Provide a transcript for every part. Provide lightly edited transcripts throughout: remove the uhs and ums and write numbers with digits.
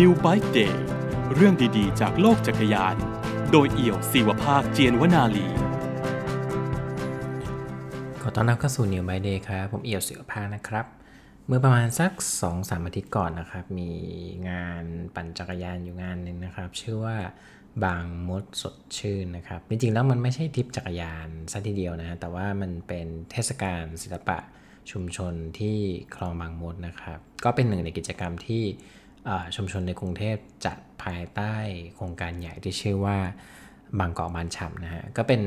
New Bike Day เรื่องดีๆจากโลกจักรยานโดยเอี่ยวศิวภาคเจียนวนาลีขอต้อนรับเข้าสู่ New Bike Day ครับผมเอี่ยวศิวภาคนะครับเมื่อประมาณสัก 2-3 อาทิตย์ก่อนนะครับมีงานปั่นจักรยานอยู่งานนึงนะครับชื่อว่าบางมดสดชื่นนะครับจริงๆแล้วมันไม่ใช่ทริปจักรยานซะทีเดียวนะแต่ว่ามันเป็นเทศกาลศิลปะชุมชนที่คลองบางมดนะครับก็เป็นหนึ่งในกิจกรรมที่ชุมชนในกรุงเทพจัดภายใต้โครงการใหญ่ที่ชื่อว่าบางกอกบานฉ่ำนะฮะก็เป็น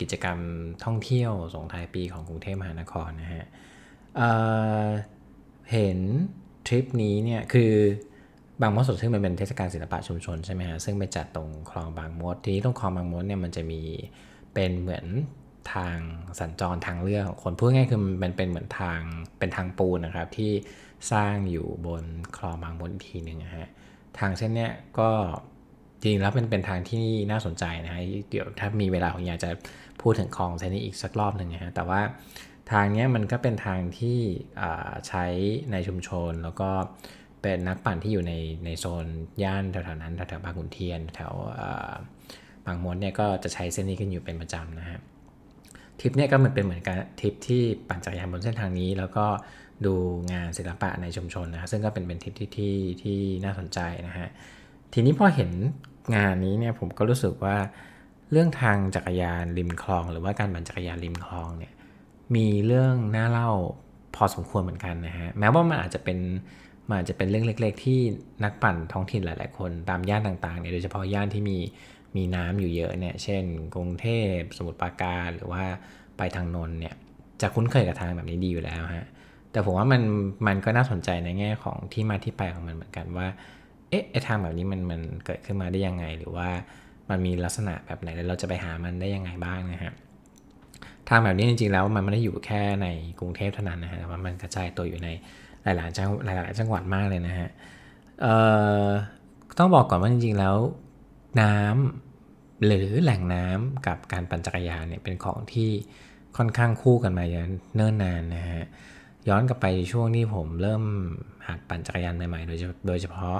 กิจกรรมท่องเที่ยวส่งท้ายปีของกรุงเทพมหานครนะฮะเห็นทริปนี้เนี่ยคือบางมดสดชื่นมันเป็นเทศกาลศิลปะชุมชนใช่ไหมฮะซึ่งไปจัดตรงคลองบางมดทีนี้ตรงคลองบางมดเนี่ยมันจะมีเป็นเหมือนทางสัญจรทางเลือกของคนพูดง่ายคือมันเป็นเหมือนทางเป็นทางปูนนะครับที่สร้างอยู่บนคลองบางมดอีกทีนึงนะฮะทางเส้นเนี้ยก็จริงแล้วเป็นทางที่น่าสนใจนะฮะเดี๋ยวถ้ามีเวลาผมอยากจะพูดถึงคลองเส้นนี้อีกสักรอบนึงนะฮะแต่ว่าทางเนี้ยมันก็เป็นทางที่ใช้ในชุมชนแล้วก็เป็นนักปั่นที่อยู่ในโซนย่านแถวๆนั้นแถวๆบางขุนเทียนแถวบางมดเนี่ยก็จะใช้เส้นนี้กันอยู่เป็นประจำนะฮะทริปเนี่ยก็มันเป็นเหมือนกันทริปที่ปั่นจักรยานบนเส้นทางนี้แล้วก็ดูงานศิลปะในชุมชนนะซึ่งก็เป็นทริปที่น่าสนใจนะฮะทีนี้พอเห็นงานนี้เนี่ยผมก็รู้สึกว่าเรื่องทางจักรยานริมคลองหรือว่าการปั่นจักรยานริมคลองเนี่ยมีเรื่องน่าเล่าพอสมควรเหมือนกันนะฮะแม้ว่ามันอาจจะเป็นเรื่องเล็กๆที่นักปั่นท้องถิ่นหลายๆคนตามย่านต่างๆเนี่ยโดยเฉพาะย่านที่มีน้ำอยู่เยอะเนี่ยเช่นกรุงเทพสมุทรปราการหรือว่าไปทางนนท์เนี่ยจะคุ้นเคยกับทางแบบนี้ดีอยู่แล้วฮะแต่ผมว่ามันก็น่าสนใจในแง่ของที่มาที่ไปของมันเหมือนกันว่าไอ้ทางแบบนี้มันเกิดขึ้นมาได้ยังไงหรือว่ามันมีลักษณะแบบไหนแล้วเราจะไปหามันได้ยังไงบ้างนะฮะทางแบบนี้จริงๆแล้วมันไม่ได้อยู่แค่ในกรุงเทพเท่านั้นนะฮะแต่ว่ามันกระจายตัวอยู่ในหลายจังหวัดมากเลยนะฮะต้องบอกก่อนว่าจริงๆแล้วน้ำหรือแหล่งน้ำกับการปั่นจักรยานเนี่ยเป็นของที่ค่อนข้างคู่กันมาอย่างเนิ่นนานนะฮะย้อนกลับไปช่วงที่ผมเริ่มหัดปั่นจักรยานใหม่ๆโดยเฉพาะ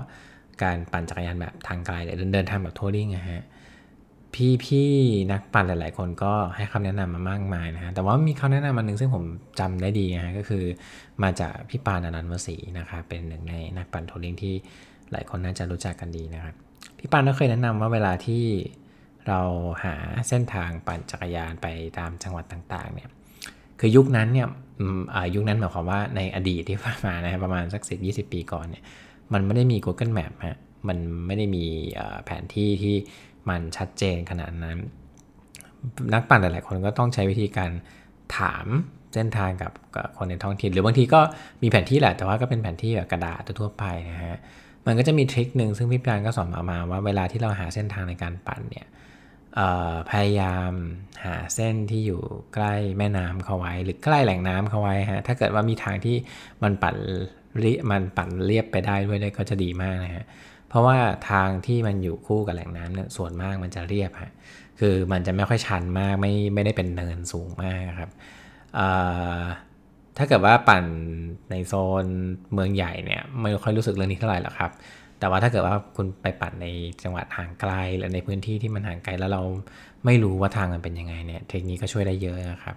การปั่นจักรยานแบบทางไกลหรือเดินทางแบบทัวริ่งนะฮะพี่นักปั่นหลายๆคนก็ให้คำแนะนำมามากมายนะฮะแต่ว่ามีคำแนะนำอันนึงซึ่งผมจำได้ดีนะฮะก็คือมาจากพี่ปานอนันต์วสีนะครับเป็นหนึ่งในนักปั่นทัวริ่งที่หลายคนน่าจะรู้จักกันดีนะครับพี่ปานก็เคยแนะนำว่าเวลาที่เราหาเส้นทางปั่นจักรยานไปตามจังหวัดต่างๆเนี่ยคือยุคนั้นหมายความว่าในอดีตที่ผ่านมานะประมาณสัก 10-20 ปีก่อนเนี่ยมันไม่ได้มี Google Map ฮะมันไม่ได้มีแผนที่ที่มันชัดเจนขนาดนั้นนักปั่นหลายๆคนก็ต้องใช้วิธีการถามเส้นทางกับคนในท้องถิ่นหรือบางทีก็มีแผนที่แหละแต่ว่าก็เป็นแผนที่แบบกระดาษทั่วไปนะฮะมันก็จะมีทริคนึงซึ่งพี่ปานก็สอนมาว่าเวลาที่เราหาเส้นทางในการปั่นเนี่ยพยายามหาเส้นที่อยู่ใกล้แม่น้ำเข้าไว้หรือใกล้แหล่งน้ำเข้าไว้ฮะถ้าเกิดว่ามีทางที่มันปั่นเรียบไปได้ด้วยก็จะดีมากนะฮะเพราะว่าทางที่มันอยู่คู่กับแหล่งน้ำเนี่ยส่วนมากมันจะเรียบฮะคือมันจะไม่ค่อยชันมากไม่ได้เป็นเนินสูงมากครับถ้าเกิดว่าปั่นในโซนเมืองใหญ่เนี่ยไม่ค่อยรู้สึกเรื่องนี้เท่าไหร่หรอกครับแต่ว่าถ้าเกิดว่าคุณไปปั่นในจังหวัดห่างไกลหรือในพื้นที่ที่มันห่างไกลแล้วเราไม่รู้ว่าทางมันเป็นยังไงเนี่ยเทคนิคก็ช่วยได้เยอะนะครับ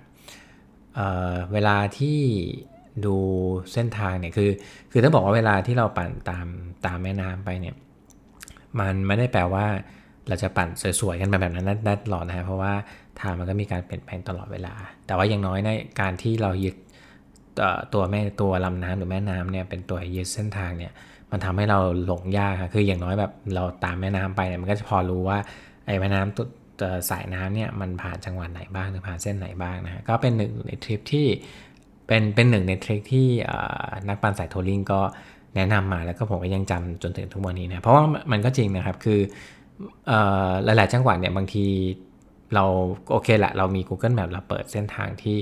เวลาที่ดูเส้นทางเนี่ยคือต้องบอกว่าเวลาที่เราปั่นตามแม่น้ำไปเนี่ยมันไม่ได้แปลว่าเราจะปั่นสวยๆกันแบบนั้นได้ตลอดนะฮะเพราะว่าทางมันก็มีการเปลี่ยนแปลงตลอดเวลาแต่ว่าอย่างน้อยในการที่เรายึดตัวลำน้ำหรือแม่น้ำเนี่ยเป็นตัวยึดเส้นทางเนี่ยมันทำให้เราหลงยากค่ะคืออย่างน้อยแบบเราตามแม่น้ำไปเนี่ยมันก็จะพอรู้ว่าไอ้แม่น้ำสายน้ำเนี่ยมันผ่านจังหวัดไหนบ้างหรือผ่านเส้นไหนบ้างนะฮะก็เป็นหนึ่งในทริปที่เป็นหนึ่งในทริคที่นักปั่นสายทัวริ่งก็แนะนำมาแล้วก็ผมก็ยังจำจนถึงทุกวันนี้นะเพราะว่ามันก็จริงนะครับคือหลายๆจังหวัดเนี่ยบางทีเราโอเคละเรามี Google Map เราเปิดเส้นทางที่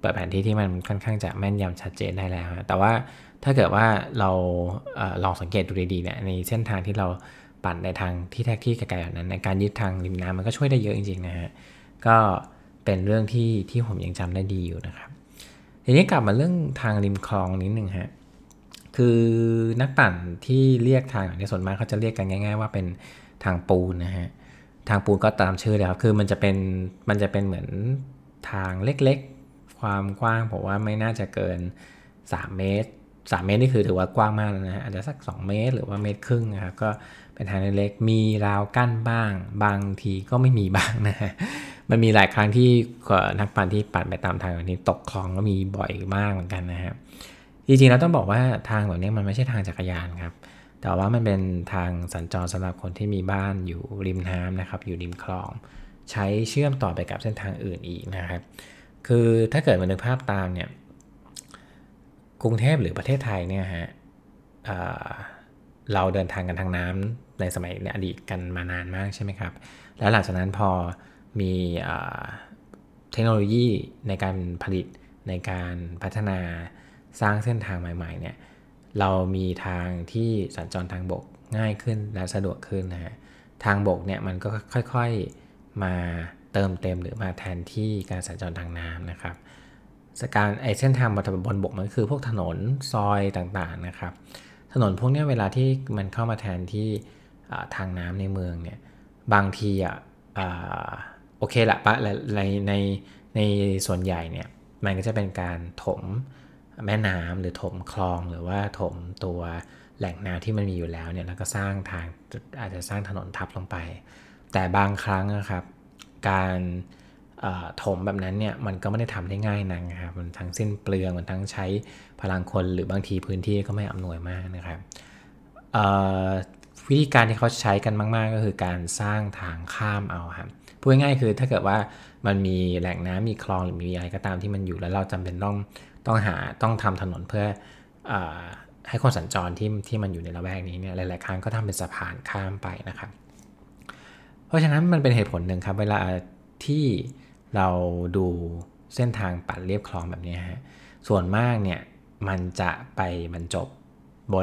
เปิดแผนที่ที่มันค่อนข้างจะแม่นยำชัดเจนได้แล้วแต่ว่าถ้าเกิดว่าเราลองสังเกตดูดีๆเนี่ยในเส้นทางที่เราปั่นในทางที่แท็กที่ไกลๆแบบนั้นในการยึดทางริมน้ำมันก็ช่วยได้เยอะจริงๆนะฮะก็เป็นเรื่องที่ผมยังจำได้ดีอยู่นะครับทีนี้กลับมาเรื่องทางริมคลองนิดนึงฮะ คือนักปั่นที่เรียกทางในส่วนมากเขาจะเรียกกันง่ายๆว่าเป็นทางปูนนะฮะทางปูนก็ตามชื่อเลยครับคือมันจะเป็นเหมือนทางเล็กๆความกว้างผมว่าไม่น่าจะเกิน3 เมตรนี่คือถือว่ากว้างมากแล้วนะฮะอาจจะสัก2เมตรหรือว่าเมตรครึ่งนะครับก็เป็นทางเล็กๆมีราวกั้นบ้างบางทีก็ไม่มีบ้างนะฮะมันมีหลายครั้งที่นักปั่นที่ปั่นไปตามทางแบบนี้ตกคลองก็มีบ่อยมากเหมือนกันนะฮะจริงๆแล้วต้องบอกว่าทางแบบนี้มันไม่ใช่ทางจักรยานครับแต่ว่ามันเป็นทางสัญจรสำหรับคนที่มีบ้านอยู่ริมน้ำนะครับอยู่ริมคลองใช้เชื่อมต่อไปกับเส้นทางอื่นอีกนะครับคือถ้าเกิดมานึกภาพตามเนี่ยกรุงเทพหรือประเทศไทยเนี่ยฮะเราเดินทางกันทางน้ำในสมัยในอดีตกันมานานมากใช่ไหมครับแล้วหลังจากนั้นพอมีเทคโนโลยีในการผลิตในการพัฒนาสร้างเส้นทางใหม่ๆเนี่ยเรามีทางที่สัญจรทางบกง่ายขึ้นและสะดวกขึ้นนะฮะทางบกเนี่ยมันก็ค่อยๆมาเติมเต็มหรือมาแทนที่การสัญจรทางน้ำนะครับการไอเส้นทางบนบกมันคือพวกถนนซอยต่างๆนะครับถนนพวกนี้เวลาที่มันเข้ามาแทนที่ทางน้ำในเมืองเนี่ยบางทีโอเคละปะในส่วนใหญ่เนี่ยมันก็จะเป็นการถมแม่น้ำหรือถมคลองหรือว่าถมตัวแหล่งน้ำที่มันมีอยู่แล้วเนี่ยแล้วก็สร้างทางอาจจะสร้างถนนทับลงไปแต่บางครั้งนะครับการถมแบบนั้นเนี่ยมันก็ไม่ได้ทำได้ง่ายนักนะครับมันทั้งสิ้นเปลืองมันทั้งใช้พลังคนหรือบางทีพื้นที่ก็ไม่อำนวยมากนะครับวิธีการที่เขาใช้กันมากๆก็คือการสร้างทางข้ามเอาครับพูดง่ายๆคือถ้าเกิดว่ามันมีแหล่งน้ำมีคลองหรือมีอะไรก็ตามที่มันอยู่แล้วเราจำเป็นต้องทำถนนเพื่อให้คนสัญจรที่มันอยู่ในละแวกนี้เนี่ยหลายๆครั้งก็ทำเป็นสะพานข้ามไปนะครับเพราะฉะนั้นมันเป็นเหตุผลหนึ่งครับเวลาที่เราดูเส้นทางปั่นเรียบคลองแบบนี้ฮะส่วนมากเนี่ยมันจะไปบรรจบบ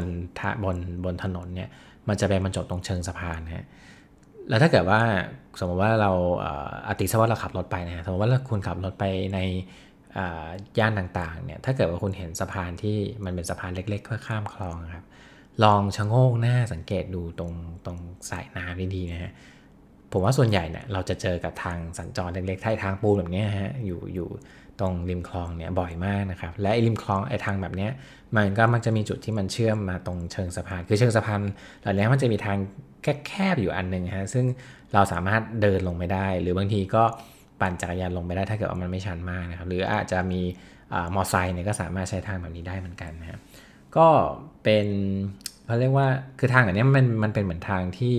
นถนนเนี่ยมันจะไปบรรจบตรงเชิงสะพานฮะแล้วถ้าเกิดว่าสมมติว่าเราติซะว่าเราขับรถไปนะสมมติว่าคุณขับรถไปในย่านต่างๆเนี่ยถ้าเกิดว่าคุณเห็นสะพานที่มันเป็นสะพานเล็กๆเพื่อข้ามคลองครับลองชะโงกหน้าสังเกตดูตรงสายน้ำดีๆนะฮะผมว่าส่วนใหญ่เนี่ยเราจะเจอกับทางสัญจรเล็กๆทางปูนแบบนี้ฮะอยู่ตรงริมคลองเนี่ยบ่อยมากนะครับและไอ้ริมคลองไอ้ทางแบบเนี้ยมันก็มักจะมีจุดที่มันเชื่อมมาตรงเชิงสะพานคือเชิงสะพานหลังๆมันจะมีทางแคบๆอยู่อันนึงฮะซึ่งเราสามารถเดินลงไปได้หรือบางทีก็ปั่นจักรยานลงไปได้ถ้าเกิดว่ามันไม่ชันมากนะครับหรืออาจจะมีมอไซค์เนี่ยก็สามารถใช้ทางแบบนี้ได้เหมือนกันนะครับก็เป็นเขาเรียกว่าคือทางแบบนี้มันเป็นเหมือนทางที่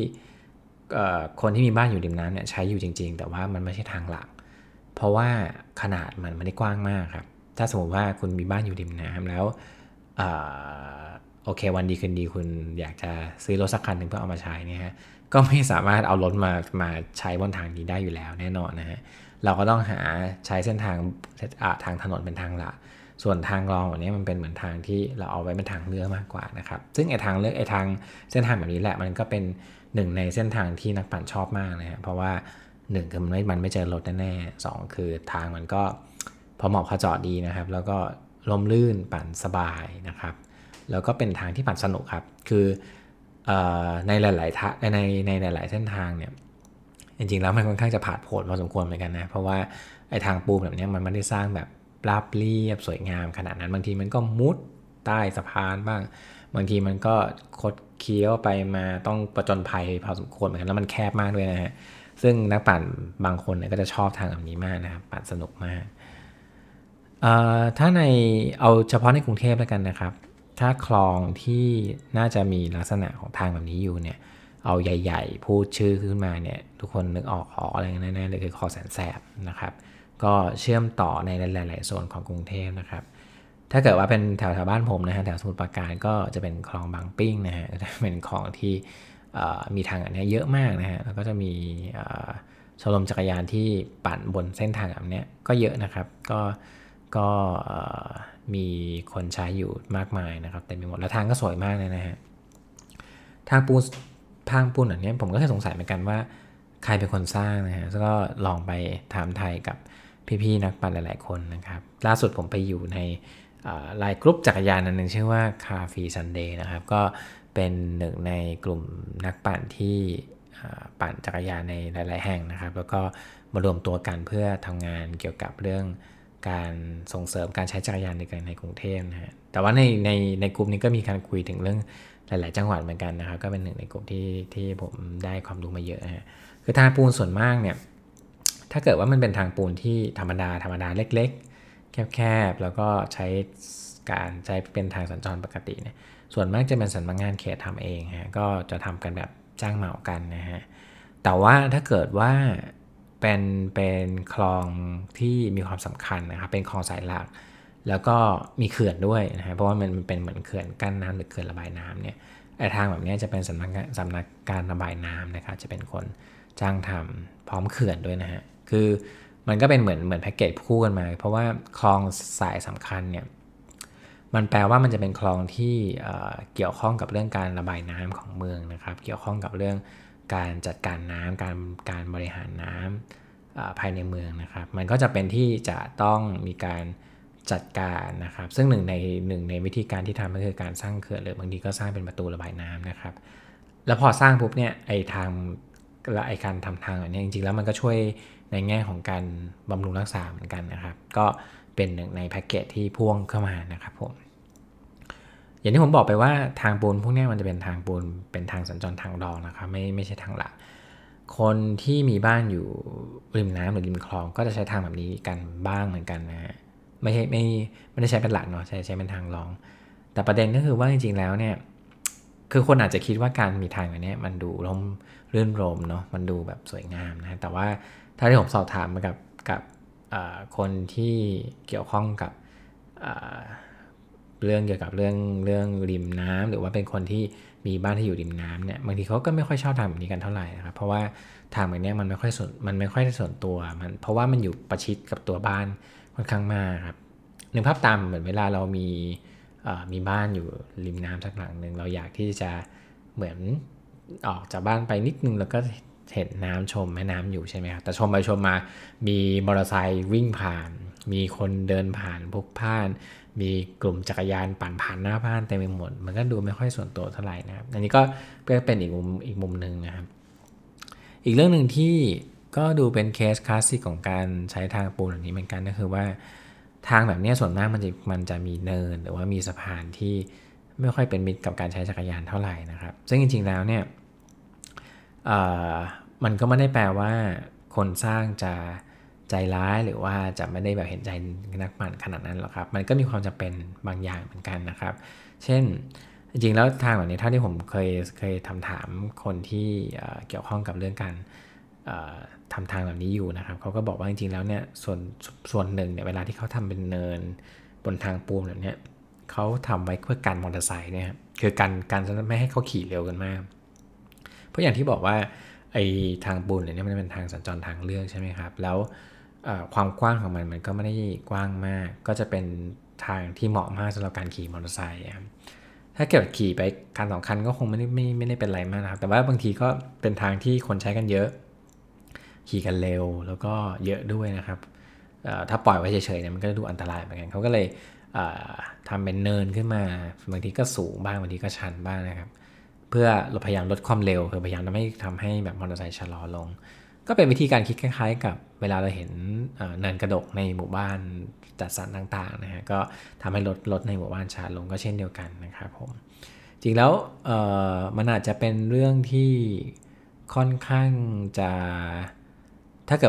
คนที่มีบ้านอยู่ริมน้ำเนี่ยใช้อยู่จริงๆแต่ว่ามันไม่ใช่ทางหลักเพราะว่าขนาดมันไม่ได้กว้างมากครับถ้าสมมติว่าคุณมีบ้านอยู่ริมน้ำแล้วโอเควันดีคืนดีคุณอยากจะซื้อรถสักคันหนึ่งเพื่อเอามาใช้เนี่ยฮะก็ไม่สามารถเอารถมาใช้บนทางนี้ได้อยู่แล้วแน่นอนนะฮะเราก็ต้องหาใช้เส้นทางถนนเป็นทางหลักส่วนทางรองแบบนี้มันเป็นเหมือนทางที่เราเอาไว้เป็นทางเลือกมากกว่านะครับซึ่งไอ้ทางเลือกไอ้ทางเส้นทางแบบนี้แหละมันก็เป็นหนึ่งในเส้นทางที่นักปั่นชอบมากนะฮะเพราะว่า1คือมันไม่เจอรถแน่ๆ2คือทางมันก็พอเหมาะพอเจาะดีนะครับแล้วก็ลมลื่นปั่นสบายนะครับแล้วก็เป็นทางที่ปั่นสนุกครับคือในหลายๆทางในหลายๆเส้นทางเนี่ยจริงๆแล้วมันค่อนข้างจะผาดโผนพอสมควรเหมือนกันนะเพราะว่าไอ้ทางปูนแบบนี้มันไม่ได้สร้างแบบราบเรียบสวยงามขนาดนั้นบางทีมันก็มุดใต้สะพานบ้างบางทีมันก็คดเคี้ยวไปมาต้องประจนภัยพอสมควรเหมือนกันแล้วมันแคบมากด้วยนะฮะซึ่งนักปั่นบางคนเนี่ยก็จะชอบทางแบบนี้มากนะครับปั่นสนุกมากถ้าในเอาเฉพาะในกรุงเทพแล้วกันนะครับถ้าคลองที่น่าจะมีลักษณะของทางแบบนี้อยู่เนี่ยเอาใหญ่ๆพูดชื่อขึ้นมาเนี่ยทุกคนนึกออกอะไรกันแน่ๆเลยคือคลองแสนแสบนะครับก็เชื่อมต่อในหลายๆโซนของกรุงเทพนะครับถ้าเกิดว่าเป็นแถวๆบ้านผมนะฮะแถวสมุทรปราการก็จะเป็นคลองบางปิ้งนะฮะเป็นคลองที่มีทางอันนี้เยอะมากนะฮะแล้วก็จะมีชมรมจักรยานที่ปั่นบนเส้นทางแบบนี้ก็เยอะนะครับก็มีคนใช้อยู่มากมายนะครับเต็มไปหมดแล้วทางก็สวยมากเลยนะฮะทางปูนแบบนี้ผมก็เคยสงสัยเหมือนกันว่าใครเป็นคนสร้างนะฮะก็ลองไปถามไทยกับพี่ๆนักปั่นหลายๆคนนะครับล่าสุดผมไปอยู่ใน ไลน์กรุ๊ปจักรยานอันนึงชื่อว่า Car Free Sunday นะครับก็เป็นหนึ่งในกลุ่มนักปั่นที่ปั่นจักรยานในหลายๆแห่งนะครับแล้วก็มารวมตัวกันเพื่อทำงานเกี่ยวกับเรื่องการส่งเสริมการใช้จักรยานในกรุงเทพนะฮะแต่ว่าในกลุ่มนี้ก็มีการคุยถึงเรื่องหลายๆจังหวัดเหมือนกันนะครับก็เป็นหนึ่งในกลุ่มที่ผมได้ความรู้มาเยอะนะฮะคือทางปูนส่วนมากเนี่ยถ้าเกิดว่ามันเป็นทางปูนที่ธรรมดาเล็กๆแคบๆแล้วก็ใช้เป็นทางสัญจรปกติเนี่ยส่วนมากจะเป็นสำนักงานเขตทำเองฮะก็จะทำกันแบบจ้างเหมากันนะฮะแต่ว่าถ้าเกิดว่าเป็นคลองที่มีความสำคัญนะครับเป็นคลองสายหลักแล้วก็มีเขื่อนด้วยนะฮะเพราะว่ามันเป็นเหมือนเขื่อนกั้นน้ำหรือเขื่อนระบายน้ำเนี่ยไอ้ทางแบบนี้จะเป็นสำนักการระบายน้ำนะครับจะเป็นคนจ้างทำพร้อมเขื่อนด้วยนะฮะคือมันก็เป็นเหมือนแพ็กเกจคู่กันมาเพราะว่าคลองสายสำคัญเนี่ยมันแปลว่ามันจะเป็นคลองที่เกี่ยวข้องกับเรื่องการระบายน้ำของเมืองนะครับเกี่ยวข้องกับเรื่องการจัดการน้ำการบริหารน้ำภายในเมืองนะครับมันก็จะเป็นที่จะต้องมีการจัดการนะครับซึ่งหนึ่งในวิธีการที่ทำก็คือการสร้างเขื่อนหรือบางทีก็สร้างเป็นประตูระบายน้ำนะครับแล้วพอสร้างปุ๊บเนี่ยไอ้การทำทางอันนี้จริงๆแล้วมันก็ช่วยในแง่ของการบำรุงรักษาเหมือนกันนะครับก็เป็นหนึ่งในแพ็กเกจที่พ่วงเข้ามานะครับผมอย่างที่ผมบอกไปว่าทางปูนพวกนี้มันจะเป็นทางปูนเป็นทางสัญจรทางรองนะครับไม่ใช่ทางหลักคนที่มีบ้านอยู่ริมน้ำหรือริมคลองก็จะใช้ทางแบบนี้กันบ้างเหมือนกันนะฮะไม่ได้ใช้เป็นหลักเนาะใช้เป็นทางรองแต่ประเด็นก็คือว่าจริงๆแล้วเนี่ยคือคนอาจจะคิดว่าการมีทางแบบนี้มันดูร่มรื่นรมเนาะมันดูแบบสวยงามนะแต่ว่าถ้าที่ผมสอบถามมากับคนที่เกี่ยวข้องกับเรื่องเกี่ยวกับเรื่องริมน้ำหรือว่าเป็นคนที่มีบ้านที่อยู่ริมน้ำเนี่ยบางทีเขาก็ไม่ค่อยชอบทำแบบนี้กันเท่าไหร่นะครับเพราะว่าทางแบบนี้มันไม่ค่อยส่วนตัวมันเพราะว่ามันอยู่ประชิดกับตัวบ้านค่อนข้างมากครับนึกภาพตามเหมือนเวลาเรามีบ้านอยู่ริมน้ำสักหลังนึงเราอยากที่จะเหมือนออกจากบ้านไปนิดนึงแล้วก็เห็นน้ำชมแม่น้ำอยู่ใช่ไหมครับแต่ชมไปชมมามีมอเตอร์ไซค์วิ่งผ่านมีคนเดินผ่านพลุกพล่านมีกลุ่มจักรยานปั่นผ่านหน้าบ้านเต็มไปหมดมันก็ดูไม่ค่อยส่วนตัวเท่าไหร่นะครับอันนี้ก็เป็นอีกมุมนึงนะครับอีกเรื่องนึงที่ก็ดูเป็นเคสคลาสสิกของการใช้ทางปูนแบบนี้เหมือนกันก็คือว่าทางแบบนี้ส่วนมากมันจะมีเนินหรือว่ามีสะพานที่ไม่ค่อยเป็นมิตรกับการใช้จักรยานเท่าไหร่นะครับซึ่งจริงๆแล้วเนี่ยมันก็ไม่ได้แปลว่าคนสร้างจะใจร้ายหรือว่าจะไม่ได้แบบเห็นใจนักปั่นขนาดนั้นหรอกครับมันก็มีความจำเป็นบางอย่างเหมือนกันนะครับเช่นจริงๆแล้วทางแบบนี้เท่าที่ผมเคยถามคนที่เกี่ยวข้องกับเรื่องการทำทางแบบนี้อยู่นะครับเขาก็บอกว่าจริงๆแล้วเนี่ยส่วนหนึ่งเนี่ยเวลาที่เขาทำเป็นเนินบนทางปูนแบบนี้เขาทำไว้เพื่อกันมอเตอร์ไซค์เนี่ยคือการไม่ให้เขาขี่เร็วกันมากเพราะอย่างที่บอกว่าไอ้ทางปูนเนี่ยมันเป็นทางสัญจรทางเลือกใช่ไหมครับแล้วความกว้างของมันก็ไม่ได้กว้างมากก็จะเป็นทางที่เหมาะมากสำหรับการขี่มอเตอร์ไซค์ครับถ้าเกิดขี่ไปคันสองคันก็คงไม่ได้เป็นไรมากนะครับแต่ว่าบางทีก็เป็นทางที่คนใช้กันเยอะขี่กันเร็วแล้วก็เยอะด้วยนะครับถ้าปล่อยไว้เฉยๆเนี่ยมันก็ดูอันตรายเหมือนกันเขาก็เลยทำเป็นเนินขึ้นมาบางทีก็สูงบ้างบางทีก็ชันบ้างนะครับเพื่อพยายามลดความเร็วคือพยายามทำให้แบบมอเตอร์ไซค์ชะลอลงก็เป็นวิธีการคิดคล้ายๆกับเวลาเราเห็นเนินกระดกในหมู่บ้านจัดสรรต่างๆนะฮะก็ทำให้ลดในหมู่บ้านช้าลงก็เช่นเดียวกันนะครับผมจริงแล้วมันอาจจะเป็นเรื่องที่ค่อนข้างจะถ้าเกิ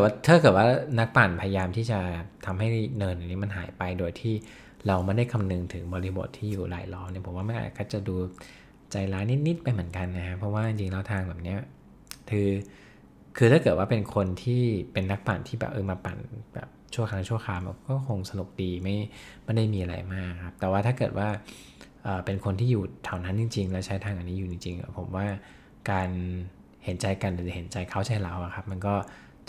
ดว่านักปั่นพยายามที่จะทำให้เนินอันนี้มันหายไปโดยที่เราไม่ได้คำนึงถึงบริบทที่อยู่หลายล้อเนี่ยผมว่ามันอาจจะดูใจร้ายนิดๆไปเหมือนกันนะฮะเพราะว่าจริงแล้วทางแบบนี้คือถ้าเกิดว่าเป็นคนที่เป็นนักปั่นที่แบบมาปั่นแบบชั่วครั้งชั่วคราวก็คงสนุกดีไม่ได้มีอะไรมากครับแต่ว่าถ้าเกิดว่าเป็นคนที่อยู่แถวนั้นจริงๆแล้วใช้ทางอันนี้อยู่จริงๆผมว่าการเห็นใจกันหรือเห็นใจเขาใช่เราครับมันก็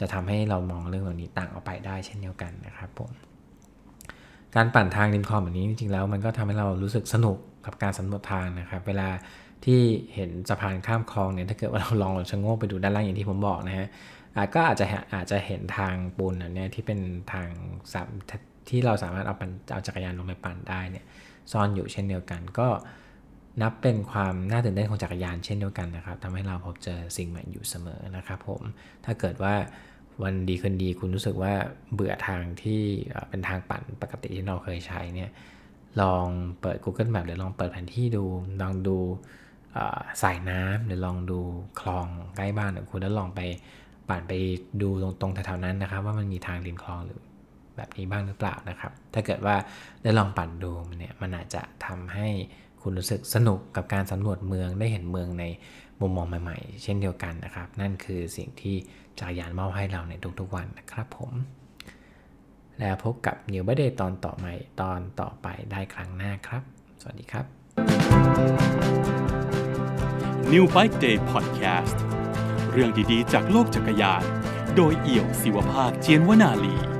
จะทำให้เรามองเรื่องเหล่านี้ต่างออกไปได้เช่นเดียวกันนะครับผมการปั่นทางริมคลองแบบนี้จริงๆแล้วมันก็ทำให้เรารู้สึกสนุกกับการสำรวจทางนะครับเวลาที่เห็นสะพานข้ามคลองเนี่ยถ้าเกิดว่าเราลองชะโงกไปดูด้านล่างอย่างที่ผมบอกนะฮะก็อาจจะเห็นทางปูนเนี่ยที่เป็นทาง ที่เราสามารถเอาจักรยานลงไปปั่นได้เนี่ยซ่อนอยู่เช่นเดียวกันก็นับเป็นความน่าตื่นเต้นของจักรยานเช่นเดียวกันนะครับทำให้เราพบเจอสิ่งใหม่อยู่เสมอนะครับผมถ้าเกิดว่าวันดีคืนดีคุณรู้สึกว่าเบื่อทางที่เป็นทางปั่นปกติที่เราเคยใช้เนี่ยลองเปิด Google Map หรือลองเปิดแผนที่ดูลองดูสายน้ำหรือลองดูคลองใกล้บ้านของคุณแล้วลองไปปั่นไปดูตรงแถวๆนั้นนะครับว่ามันมีทางริมคลองหรือแบบนี้บ้างหรือเปล่านะครับถ้าเกิดว่าได้ลองปั่นดูเนี่ยมันอาจจะทำให้คุณรู้สึกสนุกกับการสำรวจเมืองได้เห็นเมืองในมุมมองใหม่ๆเช่นเดียวกันนะครับนั่นคือสิ่งที่จักรยานมอบให้เราในทุกๆวันนะครับผมแล้วพบกับ New Bike Day ตอนต่อไปได้ครั้งหน้าครับสวัสดีครับ New Bike Day Podcast เรื่องดีๆจากโลกจักรยานโดยเอี่ยวศิวภาคเจียนวนาลี